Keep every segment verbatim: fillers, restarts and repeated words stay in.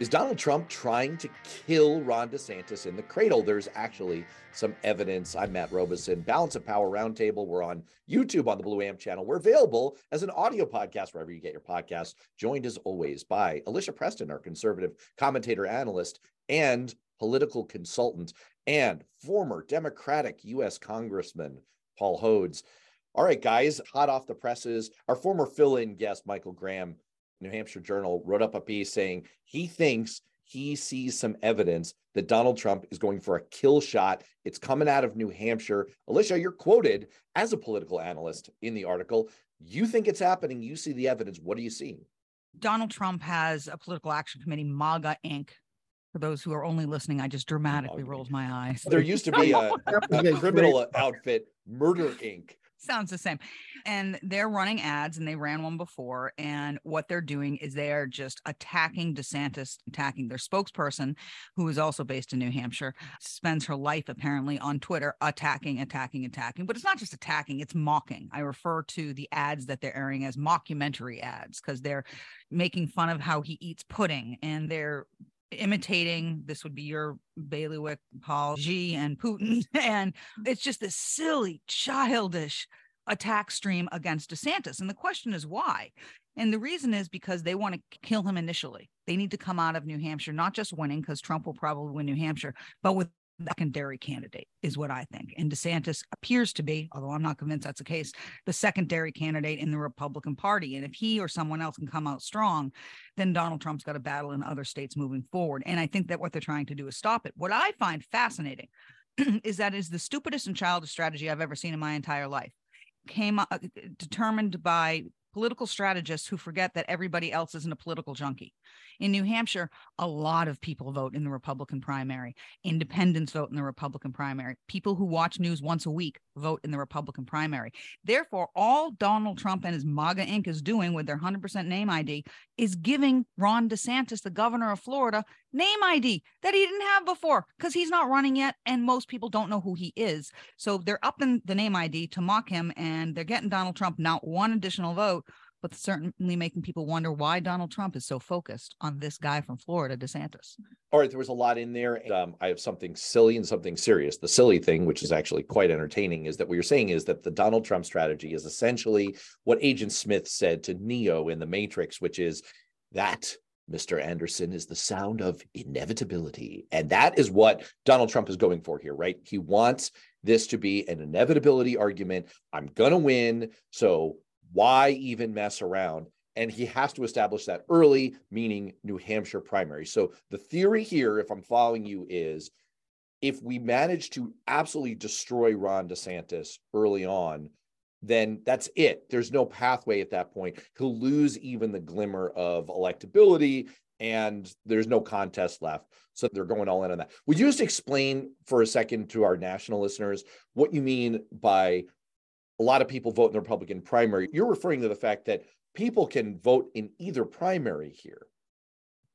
Is Donald Trump trying to kill Ron DeSantis in the cradle? There's actually some evidence. I'm Matt Robison, Balance of Power Roundtable. We're on YouTube on the Blue Amp channel. We're available as an audio podcast wherever you get your podcasts. Joined as always by Alicia Preston, our conservative commentator, analyst, and political consultant, and former Democratic U S Congressman Paul Hodes. All right, guys, hot off the presses, our former fill-in guest, Michael Graham, New Hampshire Journal, wrote up a piece saying he thinks he sees some evidence that Donald Trump is going for a kill shot. It's coming out of New Hampshire. Alicia, you're quoted as a political analyst in the article. You think it's happening. You see the evidence. What do you see? Donald Trump has a political action committee, MAGA Incorporated. For those who are only listening, I just dramatically okay. rolled my eyes. There used to be a, a criminal outfit, Murder Incorporated. Sounds the same. And they're running ads, and they ran one before. And what they're doing is they are just attacking DeSantis, attacking their spokesperson, who is also based in New Hampshire, spends her life apparently on Twitter attacking, attacking, attacking. But it's not just attacking, it's mocking. I refer to the ads that they're airing as mockumentary ads because they're making fun of how he eats pudding, and they're imitating, this would be your bailiwick, Paul, Xi and Putin. And it's just this silly, childish attack stream against DeSantis. And the question is why? And the reason is because they want to kill him initially. They need to come out of New Hampshire, not just winning, because Trump will probably win New Hampshire, but with the secondary candidate is what I think. And DeSantis appears to be, although I'm not convinced that's the case, the secondary candidate in the Republican Party. And if he or someone else can come out strong, then Donald Trump's got a battle in other states moving forward. And I think that what they're trying to do is stop it. What I find fascinating is that is the stupidest and childish strategy I've ever seen in my entire life. Came uh, determined by political strategists who forget that everybody else isn't a political junkie. In New Hampshire, a lot of people vote in the Republican primary. Independents vote in the Republican primary. People who watch news once a week vote in the Republican primary. Therefore, all Donald Trump and his MAGA Incorporated is doing with their one hundred percent name I D is giving Ron DeSantis, the governor of Florida, name I D that he didn't have before because he's not running yet and most people don't know who he is. So they're upping the name I D to mock him, and they're getting Donald Trump not one additional vote, but certainly making people wonder why Donald Trump is so focused on this guy from Florida, DeSantis. All right, there was a lot in there. Um, I have something silly and something serious. The silly thing, which is actually quite entertaining, is that what you're saying is that the Donald Trump strategy is essentially what Agent Smith said to Neo in The Matrix, which is that Mister Anderson is the sound of inevitability. And that is what Donald Trump is going for here, right? He wants this to be an inevitability argument. I'm going to win, so why even mess around? And he has to establish that early, meaning New Hampshire primary. So the theory here, if I'm following you, is if we manage to absolutely destroy Ron DeSantis early on, then that's it. There's no pathway at that point. He'll lose even the glimmer of electability, and there's no contest left. So they're going all in on that. Would you just explain for a second to our national listeners what you mean by a lot of people vote in the Republican primary? You're referring to the fact that people can vote in either primary here.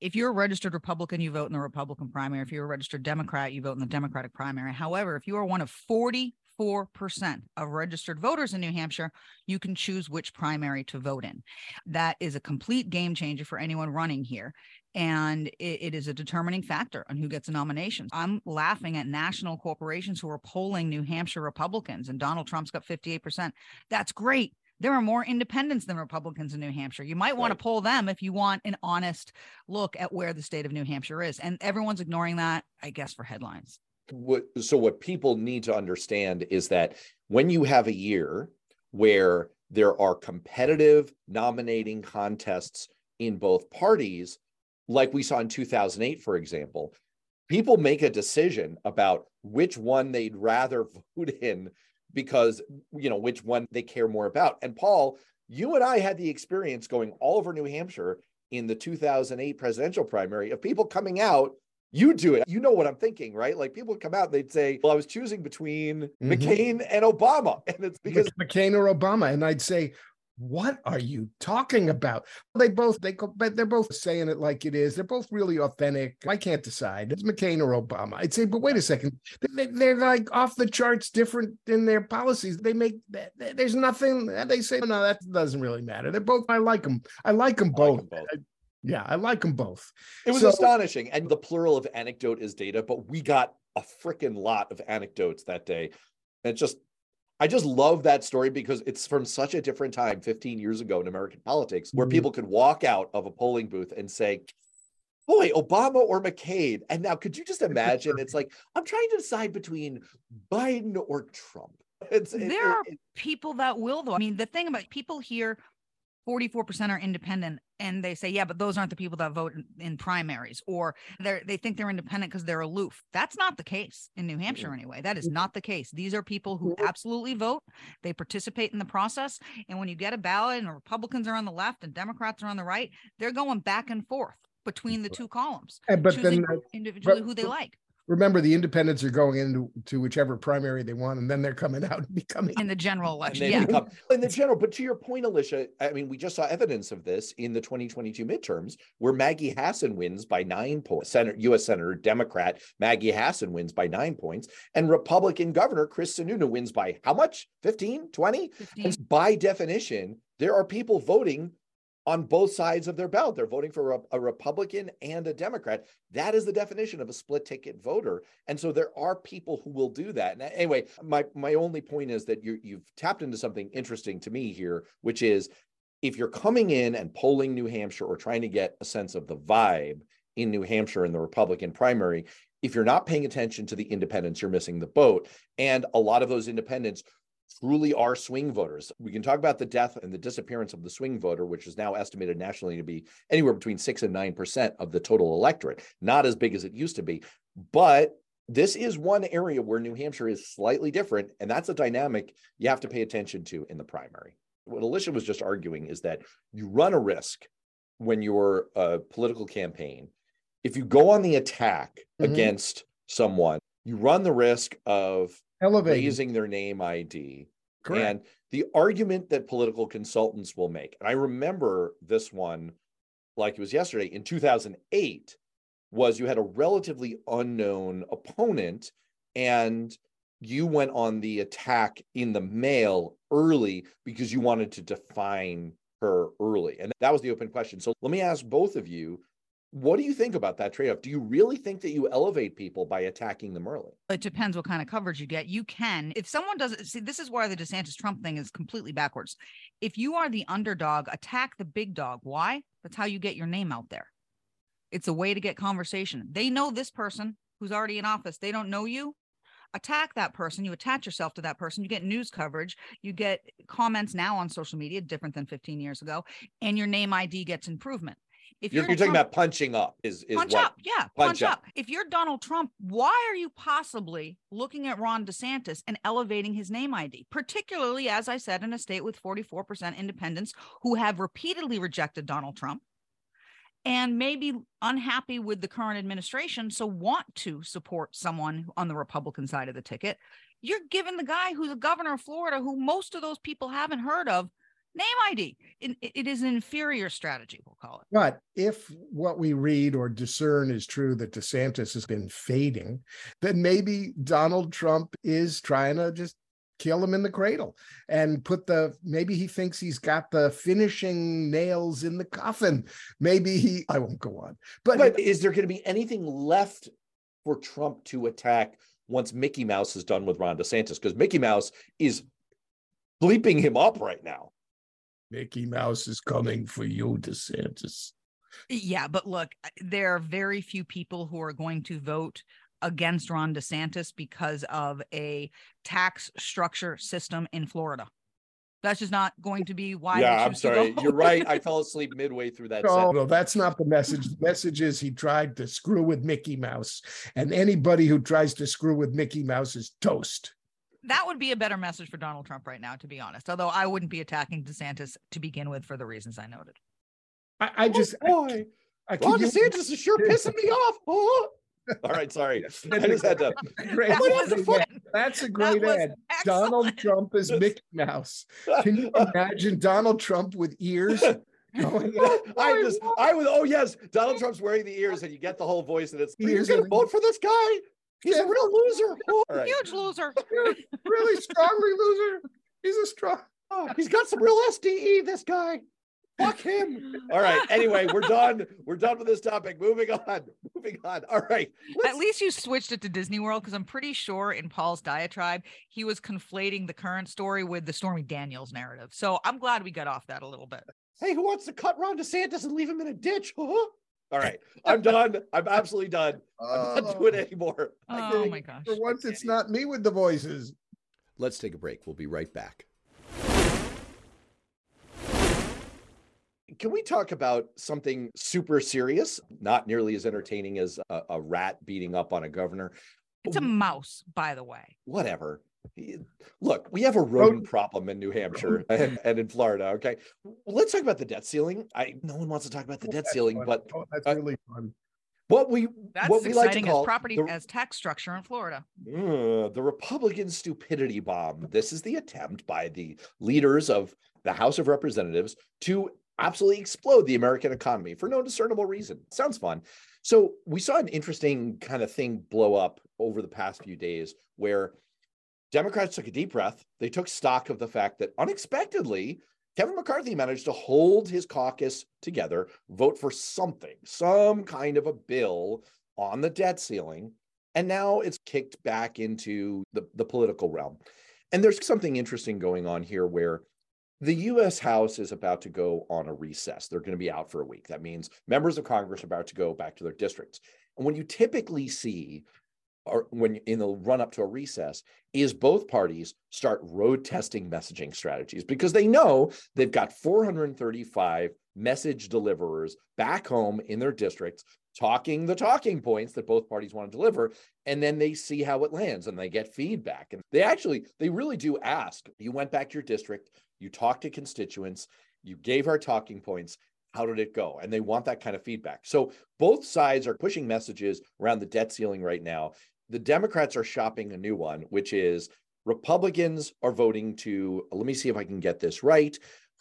If you're a registered Republican, you vote in the Republican primary. If you're a registered Democrat, you vote in the Democratic primary. However, if you are one of forty-four percent of registered voters in New Hampshire, you can choose which primary to vote in. That is a complete game changer for anyone running here. And it, it is a determining factor on who gets a nomination. I'm laughing at national corporations who are polling New Hampshire Republicans, and Donald Trump's got fifty-eight percent. That's great. There are more independents than Republicans in New Hampshire. You might want right. to poll them if you want an honest look at where the state of New Hampshire is. And everyone's ignoring that, I guess, for headlines. What, so what people need to understand is that when you have a year where there are competitive nominating contests in both parties, like we saw in two thousand eight, for example, people make a decision about which one they'd rather vote in because, you know, which one they care more about. And Paul, you and I had the experience going all over New Hampshire in the two thousand eight presidential primary of people coming out. You do it. You know what I'm thinking, right? Like people would come out and they'd say, well, I was choosing between mm-hmm. McCain and Obama. And it's because McCain or Obama. And I'd say, what are you talking about? They both, they, they're both saying it like it is. They're both really authentic. I can't decide. It's McCain or Obama. I'd say, but wait a second. They, they're like off the charts different in their policies. They make, there's nothing. They say, no, that doesn't really matter. They're both, I like them. I like them both. I like them both. Yeah, I like them both. It was so astonishing. And the plural of anecdote is data, but we got a freaking lot of anecdotes that day. And just, I just love that story because it's from such a different time, fifteen years ago in American politics, where people could walk out of a polling booth and say, boy, Obama or McCain. And now could you just imagine? It's like, I'm trying to decide between Biden or Trump. It's, it, there are it, it, people that will, though. I mean, the thing about people here, forty-four percent are independent, and they say, yeah, but those aren't the people that vote in, in primaries, or they they think they're independent because they're aloof. That's not the case in New Hampshire anyway. That is not the case. These are people who absolutely vote. They participate in the process. And when you get a ballot and Republicans are on the left and Democrats are on the right, they're going back and forth between the two columns, and, but choosing then, individually but, who they like. Remember, the independents are going into to whichever primary they want, and then they're coming out and becoming in the general election. Yeah, become, in the general. But to your point, Alicia, I mean, we just saw evidence of this in the twenty twenty-two midterms, where Maggie Hassan wins by nine points. Senator, U S Senator, Democrat Maggie Hassan wins by nine points, and Republican Governor Chris Sununu wins by how much? fifteen, twenty? fifteen. And by definition, there are people voting on both sides of their ballot. They're voting for a, a Republican and a Democrat. That is the definition of a split ticket voter. And so there are people who will do that. And anyway, my, my only point is that you, you've tapped into something interesting to me here, which is if you're coming in and polling New Hampshire or trying to get a sense of the vibe in New Hampshire in the Republican primary, if you're not paying attention to the independents, you're missing the boat. And a lot of those independents truly are swing voters. We can talk about the death and the disappearance of the swing voter, which is now estimated nationally to be anywhere between six and nine percent of the total electorate, not as big as it used to be. But this is one area where New Hampshire is slightly different, and that's a dynamic you have to pay attention to in the primary. What Alicia was just arguing is that you run a risk when you're a political campaign. If you go on the attack mm-hmm. against someone, you run the risk of elevating. Raising their name I D. Correct. And the argument that political consultants will make, and I remember this one like it was yesterday, in two thousand eight, was you had a relatively unknown opponent and you went on the attack in the mail early because you wanted to define her early. And that was the open question. So let me ask both of you, what do you think about that trade-off? Do you really think that you elevate people by attacking them early? It depends what kind of coverage you get. You can, if someone doesn't see, this is where the DeSantis-Trump thing is completely backwards. If you are the underdog, attack the big dog. Why? That's how you get your name out there. It's a way to get conversation. They know this person who's already in office. They don't know you. Attack that person. You attach yourself to that person. You get news coverage. You get comments now on social media, different than fifteen years ago, and your name I D gets improvement. If you're, you're, you're talking Trump, about punching up is, is punch what? Up. Yeah. Punch, punch up. up. If you're Donald Trump, why are you possibly looking at Ron DeSantis and elevating his name I D, particularly, as I said, in a state with forty-four percent independents who have repeatedly rejected Donald Trump and may be unhappy with the current administration, so want to support someone on the Republican side of the ticket? You're giving the guy who's a governor of Florida, who most of those people haven't heard of, name I D. It, it is an inferior strategy, we'll call it. But if what we read or discern is true, that DeSantis has been fading, then maybe Donald Trump is trying to just kill him in the cradle and put the, maybe he thinks he's got the finishing nails in the coffin. Maybe he, I won't go on. But, but is there going to be anything left for Trump to attack once Mickey Mouse is done with Ron DeSantis? Because Mickey Mouse is bleeping him up right now. Mickey Mouse is coming for you, DeSantis. Yeah, but look, there are very few people who are going to vote against Ron DeSantis because of a tax structure system in Florida. That's just not going to be why. Yeah, I'm sorry. You're right. I fell asleep midway through that. No, no, that's not the message. The message is he tried to screw with Mickey Mouse, and anybody who tries to screw with Mickey Mouse is toast. That would be a better message for Donald Trump right now, to be honest. Although I wouldn't be attacking DeSantis to begin with for the reasons I noted. I, I just, oh boy, I, I Ron DeSantis is sure pissing me off. Oh. All right, sorry. I just had to. That That's a great that ad. Excellent. Donald Trump is Mickey Mouse. Can you imagine Donald Trump with ears? Oh, yeah. I just, I was. Oh yes, Donald Trump's wearing the ears, and you get the whole voice, and it's. You're gonna vote for this guy? He's a real loser. Oh, right. Huge loser. Really strongly loser. He's a strong. Oh, he's got some real S D E, this guy. Fuck him. All right. Anyway, we're done. We're done with this topic. Moving on. Moving on. All right. At least you switched it to Disney World, because I'm pretty sure in Paul's diatribe, he was conflating the current story with the Stormy Daniels narrative. So I'm glad we got off that a little bit. Hey, who wants to cut Ron DeSantis and leave him in a ditch? Huh? All right. I'm done. I'm absolutely done. Uh, I'm not doing it anymore. Oh, my gosh. For once, it's not me with the voices. Let's take a break. We'll be right back. Can we talk about something super serious? Not nearly as entertaining as a, a rat beating up on a governor. It's a mouse, by the way. Whatever. Look, we have a rodent problem in New Hampshire and, and in Florida. Okay. Let's talk about the debt ceiling. I no one wants to talk about the oh, debt ceiling, fun. but oh, that's uh, really fun. What we that's what we like to call as property the, as tax structure in Florida. Uh, the Republican stupidity bomb. This is the attempt by the leaders of the House of Representatives to absolutely explode the American economy for no discernible reason. Sounds fun. So we saw an interesting kind of thing blow up over the past few days where Democrats took a deep breath. They took stock of the fact that unexpectedly, Kevin McCarthy managed to hold his caucus together, vote for something, some kind of a bill on the debt ceiling. And now it's kicked back into the, the political realm. And there's something interesting going on here where the U S House is about to go on a recess. They're going to be out for a week. That means members of Congress are about to go back to their districts. And what you typically see, or when in the run up to a recess, is both parties start road testing messaging strategies, because they know they've got four hundred thirty-five message deliverers back home in their districts talking the talking points that both parties want to deliver, and then they see how it lands and they get feedback. And they actually, they really do ask, you went back to your district, you talked to constituents, you gave our talking points, how did it go? And they want that kind of feedback. So both sides are pushing messages around the debt ceiling right now. The Democrats are shopping a new one, which is Republicans are voting to, let me see if I can get this right,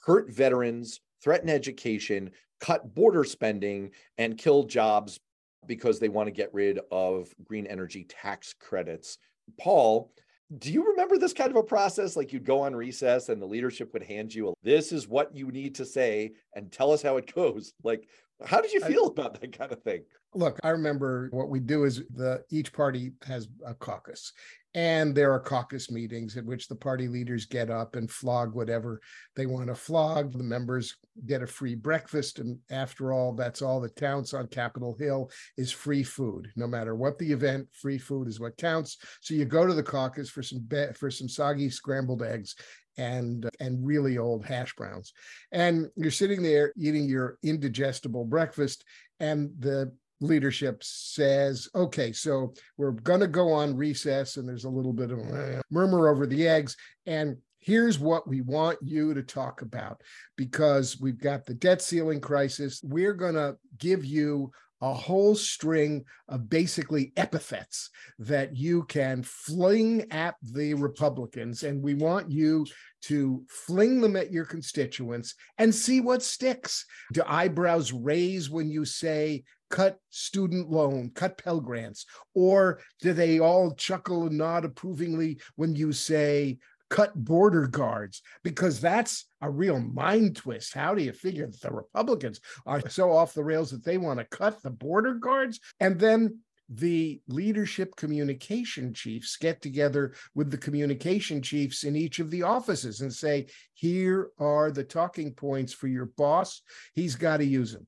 hurt veterans, threaten education, cut border spending, and kill jobs because they want to get rid of green energy tax credits. Paul, do you remember this kind of a process? Like you'd go on recess and the leadership would hand you, a, this is what you need to say and tell us how it goes. Like, how did you feel I, about that kind of thing? Look, I remember what we do is the each party has a caucus, and there are caucus meetings at which the party leaders get up and flog whatever they want to flog. The members get a free breakfast. And after all, that's all that counts on Capitol Hill is free food. No matter what the event, free food is what counts. So you go to the caucus for some be- for some soggy scrambled eggs and uh, and really old hash browns. And you're sitting there eating your indigestible breakfast, and the leadership says, okay, so we're going to go on recess, and there's a little bit of a murmur over the eggs, and here's what we want you to talk about, because we've got the debt ceiling crisis. We're going to give you a whole string of basically epithets that you can fling at the Republicans. And we want you to fling them at your constituents and see what sticks. Do eyebrows raise when you say, cut student loan, cut Pell Grants? Or do they all chuckle and nod approvingly when you say, cut border guards? Because that's a real mind twist. How do you figure that the Republicans are so off the rails that they want to cut the border guards? And then the leadership communication chiefs get together with the communication chiefs in each of the offices and say, here are the talking points for your boss. He's got to use them.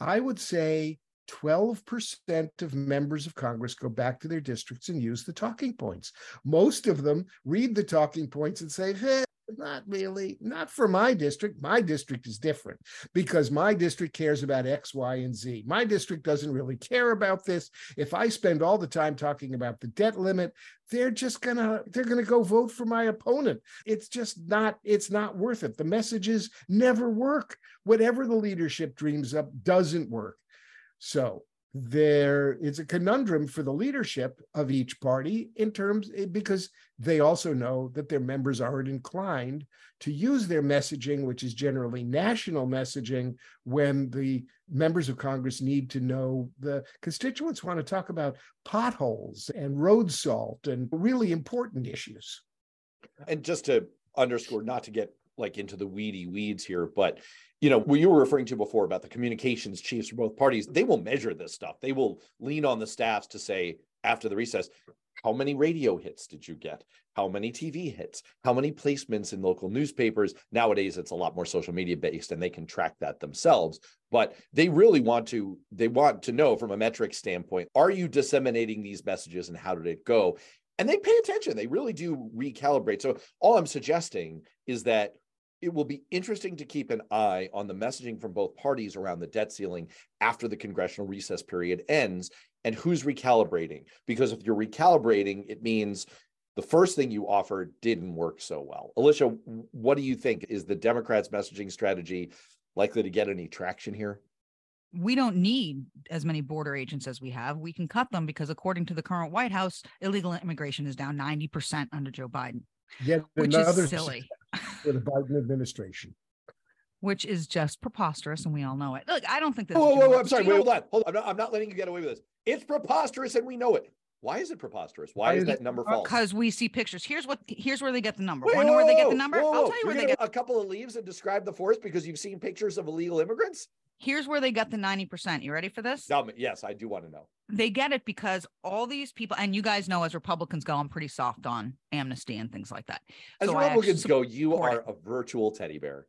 I would say twelve percent of members of Congress go back to their districts and use the talking points. Most of them read the talking points and say, hey, not really, not for my district. My district is different because my district cares about X, Y, and Z. My district doesn't really care about this. If I spend all the time talking about the debt limit, they're just gonna, they're gonna go vote for my opponent. It's just not, it's not worth it. The messages never work. Whatever the leadership dreams up doesn't work. So there is a conundrum for the leadership of each party in terms, because they also know that their members aren't inclined to use their messaging, which is generally national messaging, when the members of Congress need to know the constituents want to talk about potholes and road salt and really important issues. And just to underscore, not to get like into the weedy weeds here, but you know, what you were referring to before about the communications chiefs from both parties, they will measure this stuff. They will lean on the staffs to say after the recess, how many radio hits did you get? How many T V hits? How many placements in local newspapers? Nowadays, it's a lot more social media based and they can track that themselves. But they really want to, they want to know from a metric standpoint, are you disseminating these messages and how did it go? And they pay attention. They really do recalibrate. So all I'm suggesting is that it will be interesting to keep an eye on the messaging from both parties around the debt ceiling after the congressional recess period ends and who's recalibrating. Because if you're recalibrating, it means the first thing you offered didn't work so well. Alicia, what do you think? Is the Democrats' messaging strategy likely to get any traction here? We don't need as many border agents as we have. We can cut them because according to the current White House, illegal immigration is down ninety percent under Joe Biden. Yet which another is silly for the Biden administration, which is just preposterous, and we all know it. Look, I don't think that. Whoa, whoa, whoa! I'm sorry. Wait, hold on. Hold on. I'm not, I'm not letting you get away with this. It's preposterous, and we know it. Why is it preposterous? Why is that number false? Because we see pictures. Here's what. Here's where they get the number. Wait, Wonder whoa, where they get the number? Whoa, I'll tell you where they get a couple of leaves and describe the forest because you've seen pictures of illegal immigrants. Here's where they got the ninety percent. You ready for this? Um, yes, I do want to know. They get it because all these people, and you guys know as Republicans go, I'm pretty soft on amnesty and things like that. As so Republicans go, you are it. a virtual teddy bear.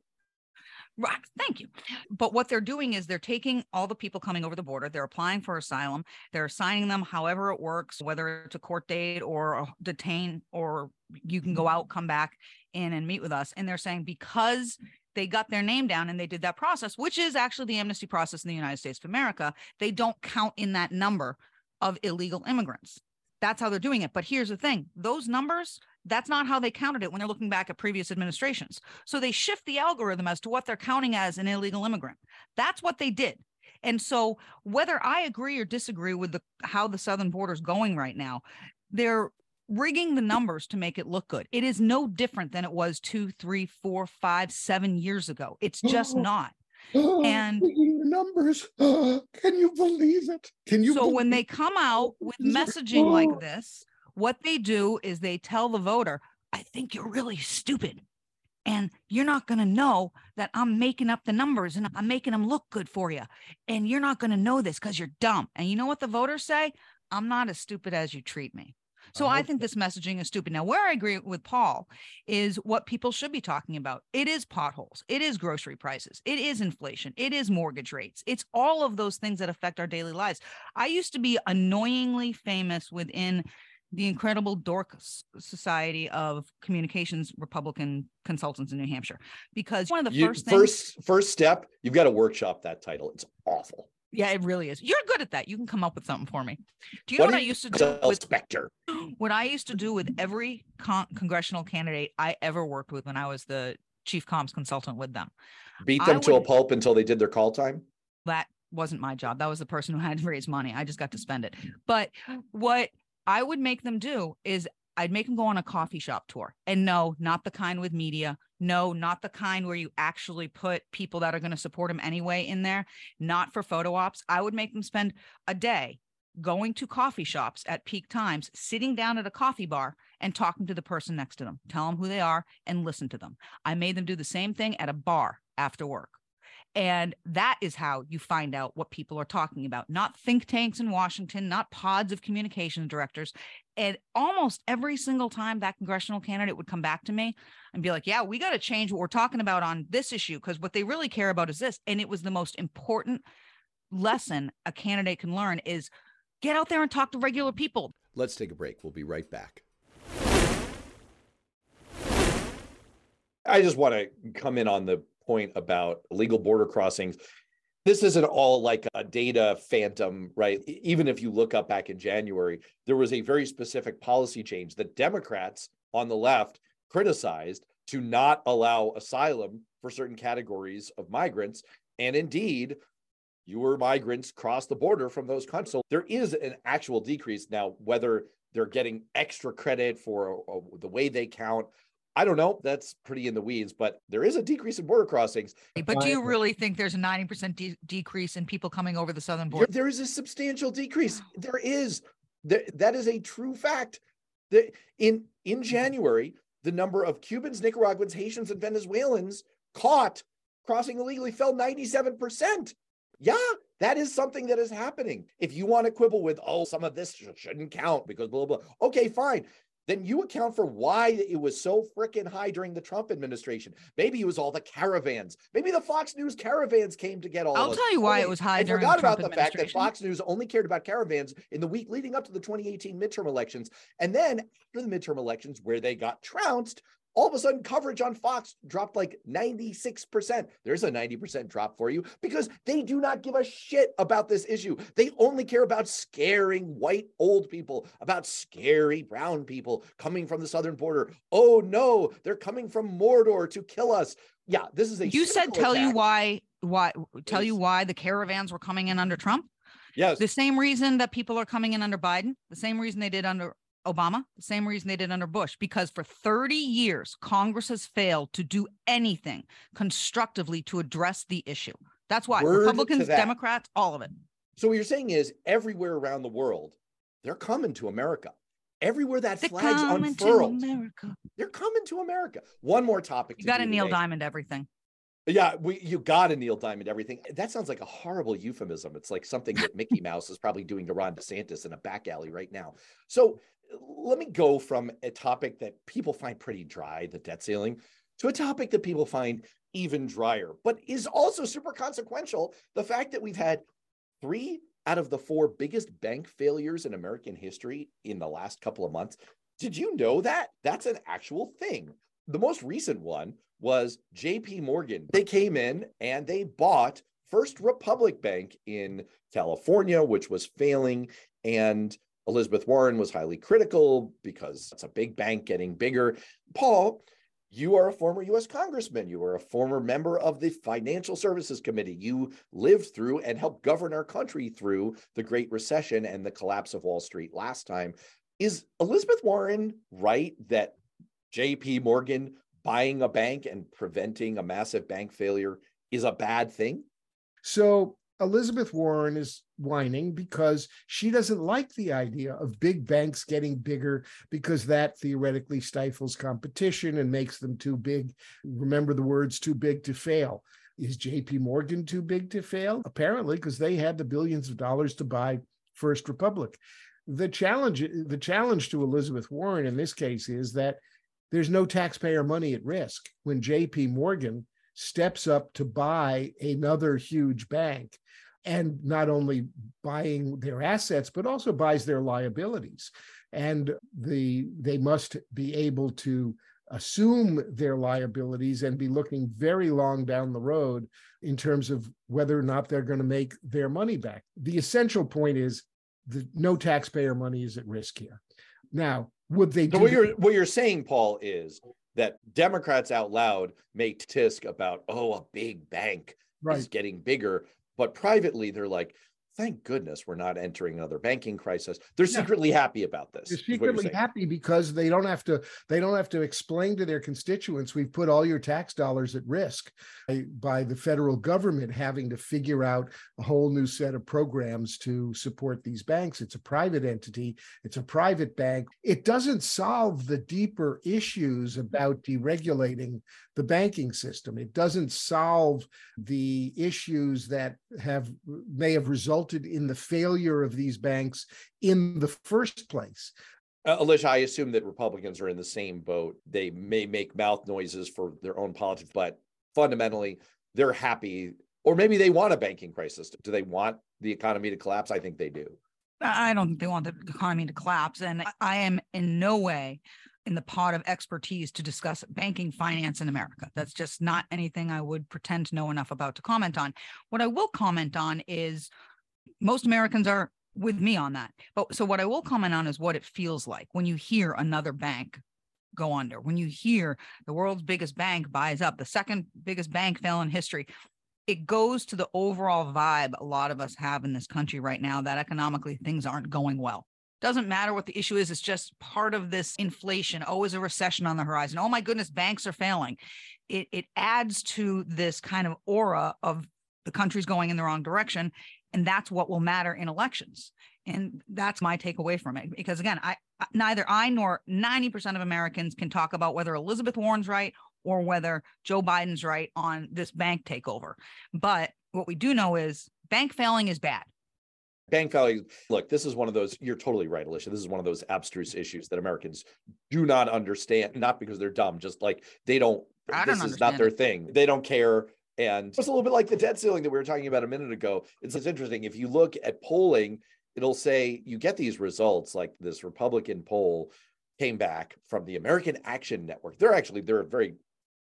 Right. Thank you. But what they're doing is they're taking all the people coming over the border. They're applying for asylum. They're assigning them however it works, whether it's a court date or a detain, or you can go out, come back in and meet with us. And they're saying because they got their name down and they did that process, which is actually the amnesty process in the United States of America, they don't count in that number of illegal immigrants. That's how they're doing it. But here's the thing. Those numbers, that's not how they counted it when they're looking back at previous administrations. So they shift the algorithm as to what they're counting as an illegal immigrant. That's what they did. And so whether I agree or disagree with the how the southern border is going right now, they're rigging the numbers to make it look good. It is no different than it was two, three, four, five, seven years ago. It's just not. And the numbers, can you believe it? Can you? So when they come out with messaging like this, what they do is they tell the voter, I think you're really stupid. And you're not going to know that I'm making up the numbers and I'm making them look good for you. And you're not going to know this because you're dumb. And you know what the voters say? I'm not as stupid as you treat me. So I think this messaging is stupid. Now, where I agree with Paul is what people should be talking about. It is potholes. It is grocery prices. It is inflation. It is mortgage rates. It's all of those things that affect our daily lives. I used to be annoyingly famous within the incredible dork society of communications Republican consultants in New Hampshire, because one of the you, first things- first, first step, you've got to workshop that title. It's awful. Yeah, it really is. You're good at that. You can come up with something for me. Do you what know what do you I used to do with Spectre? What I used to do with every con- congressional candidate I ever worked with when I was the chief comms consultant with them. Beat them I to would, a pulp until they did their call time? That wasn't my job. That was the person who had to raise money. I just got to spend it. But what I would make them do is I'd make them go on a coffee shop tour. And no, not the kind with media. No, not the kind where you actually put people that are going to support him anyway in there, not for photo ops. I would make them spend a day going to coffee shops at peak times, sitting down at a coffee bar and talking to the person next to them, tell them who they are and listen to them. I made them do the same thing at a bar after work. And that is how you find out what people are talking about, not think tanks in Washington, not pods of communications directors. And almost every single time that congressional candidate would come back to me and be like, yeah, we got to change what we're talking about on this issue because what they really care about is this. And it was the most important lesson a candidate can learn is get out there and talk to regular people. Let's take a break. We'll be right back. I just want to come in on the point about illegal border crossings. This isn't all like a data phantom, right? Even if you look up back in January, there was a very specific policy change that Democrats on the left criticized to not allow asylum for certain categories of migrants. And indeed, fewer migrants cross the border from those countries. So there is an actual decrease now, whether they're getting extra credit for uh, the way they count, I don't know. That's pretty in the weeds, but there is a decrease in border crossings. But do you really think there's a ninety percent de- decrease in people coming over the southern border? There is a substantial decrease. There is. There, that is a true fact. The, in, in January, the number of Cubans, Nicaraguans, Haitians, and Venezuelans caught crossing illegally fell ninety-seven percent. Yeah, that is something that is happening. If you want to quibble with, oh, some of this shouldn't count because blah, blah, blah. Okay, fine. Then you account for why it was so freaking high during the Trump administration. Maybe it was all the caravans. Maybe the Fox News caravans came to get all I'll of us. I'll tell you why okay. it was high I during the Trump administration. I forgot about the fact that Fox News only cared about caravans in the week leading up to the twenty eighteen midterm elections. And then after the midterm elections where they got trounced, all of a sudden coverage on Fox dropped like ninety-six percent. There's a ninety percent drop for you because they do not give a shit about this issue. They only care about scaring white old people, about scary brown people coming from the southern border. Oh no, they're coming from Mordor to kill us. Yeah, this is a You said tell attack. you why why tell yes. you why the caravans were coming in under Trump? Yes. The same reason that people are coming in under Biden, the same reason they did under Obama, the same reason they did under Bush, because for thirty years, Congress has failed to do anything constructively to address the issue. That's why Word Republicans, that. Democrats, all of it. So what you're saying is everywhere around the world, they're coming to America. Everywhere that they're flag's unfurled, they're coming to America. One more topic. You to got to Neil today. Diamond everything. Yeah, we, you got to Neil Diamond everything. That sounds like a horrible euphemism. It's like something that Mickey Mouse is probably doing to Ron DeSantis in a back alley right now. So let me go from a topic that people find pretty dry, the debt ceiling, to a topic that people find even drier, but is also super consequential. The fact that we've had three out of the four biggest bank failures in American history in the last couple of months. Did you know that? That's an actual thing. The most recent one was J P Morgan. They came in and they bought First Republic Bank in California, which was failing, and Elizabeth Warren was highly critical because it's a big bank getting bigger. Paul, you are a former U S congressman. You are a former member of the Financial Services Committee. You lived through and helped govern our country through the Great Recession and the collapse of Wall Street last time. Is Elizabeth Warren right that J P Morgan buying a bank and preventing a massive bank failure is a bad thing? So Elizabeth Warren is whining because she doesn't like the idea of big banks getting bigger because that theoretically stifles competition and makes them too big. Remember the words, too big to fail. Is J P Morgan too big to fail? Apparently, because they had the billions of dollars to buy First Republic. The challenge, the challenge to Elizabeth Warren in this case is that there's no taxpayer money at risk when J P Morgan steps up to buy another huge bank, and not only buying their assets, but also buys their liabilities. And the they must be able to assume their liabilities and be looking very long down the road in terms of whether or not they're going to make their money back. The essential point is that no taxpayer money is at risk here. Now, would they do- so what you're, what you're saying, Paul, is that Democrats out loud make tisk about, oh, a big bank right. is getting bigger. But privately, they're like, thank goodness we're not entering another banking crisis. They're no. secretly happy about this. They're secretly happy because they don't have to they don't have to explain to their constituents, we've put all your tax dollars at risk by, by the federal government having to figure out a whole new set of programs to support these banks. It's a private entity. It's a private bank. It doesn't solve the deeper issues about deregulating the banking system. It doesn't solve the issues that have may have resulted in the failure of these banks in the first place. Uh, Alicia, I assume that Republicans are in the same boat. They may make mouth noises for their own politics, but fundamentally, they're happy. Or maybe they want a banking crisis. Do they want the economy to collapse? I think they do. I don't think they want the economy to collapse. And I am in no way in the pot of expertise to discuss banking finance in America. That's just not anything I would pretend to know enough about to comment on. What I will comment on is most Americans are with me on that. But so what I will comment on is what it feels like when you hear another bank go under, when you hear the world's biggest bank buys up, the second biggest bank fail in history. It goes to the overall vibe a lot of us have in this country right now that economically things aren't going well. Doesn't matter what the issue is. It's just part of this inflation. Oh, is a recession on the horizon. Oh my goodness, banks are failing. It, it adds to this kind of aura of the country's going in the wrong direction. And that's what will matter in elections. And that's my takeaway from it. Because again, I neither I nor ninety percent of Americans can talk about whether Elizabeth Warren's right or whether Joe Biden's right on this bank takeover. But what we do know is bank failing is bad. Bank failure. Look, this is one of those, you're totally right, Alicia. This is one of those abstruse issues that Americans do not understand, not because they're dumb, just like they don't, I don't this understand. Is not their thing. They don't care. And it's a little bit like the debt ceiling that we were talking about a minute ago. It's, it's interesting. If you look at polling, it'll say you get these results like this Republican poll came back from the American Action Network. They're actually, they're a very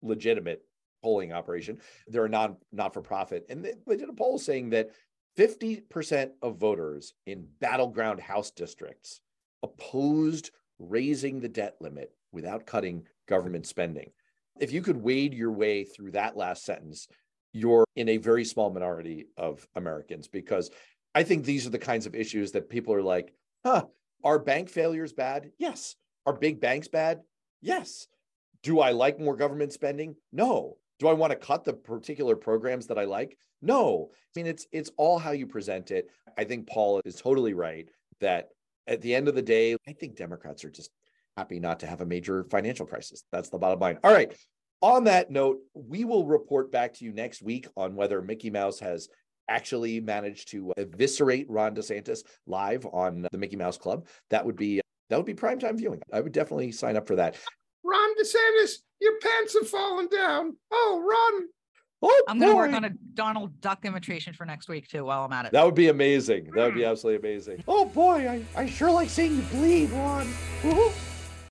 legitimate polling operation. They're a non, not-for-profit. And they, they did a poll saying that fifty percent of voters in battleground House districts opposed raising the debt limit without cutting government spending. If you could wade your way through that last sentence, you're in a very small minority of Americans, because I think these are the kinds of issues that people are like, huh, are bank failures bad? Yes. Are big banks bad? Yes. Do I like more government spending? No. Do I want to cut the particular programs that I like? No. I mean, it's it's all how you present it. I think Paul is totally right that at the end of the day, I think Democrats are just happy not to have a major financial crisis. That's the bottom line. All right. On that note, we will report back to you next week on whether Mickey Mouse has actually managed to eviscerate Ron DeSantis live on the Mickey Mouse Club. That would be that would be primetime viewing. I would definitely sign up for that. Ron DeSantis, your pants have fallen down. Oh, Ron. Oh, I'm going to work on a Donald Duck imitation for next week, too, while I'm at it. That would be amazing. That would be absolutely amazing. Oh, boy, I, I sure like seeing you bleed, Ron. Woo-hoo.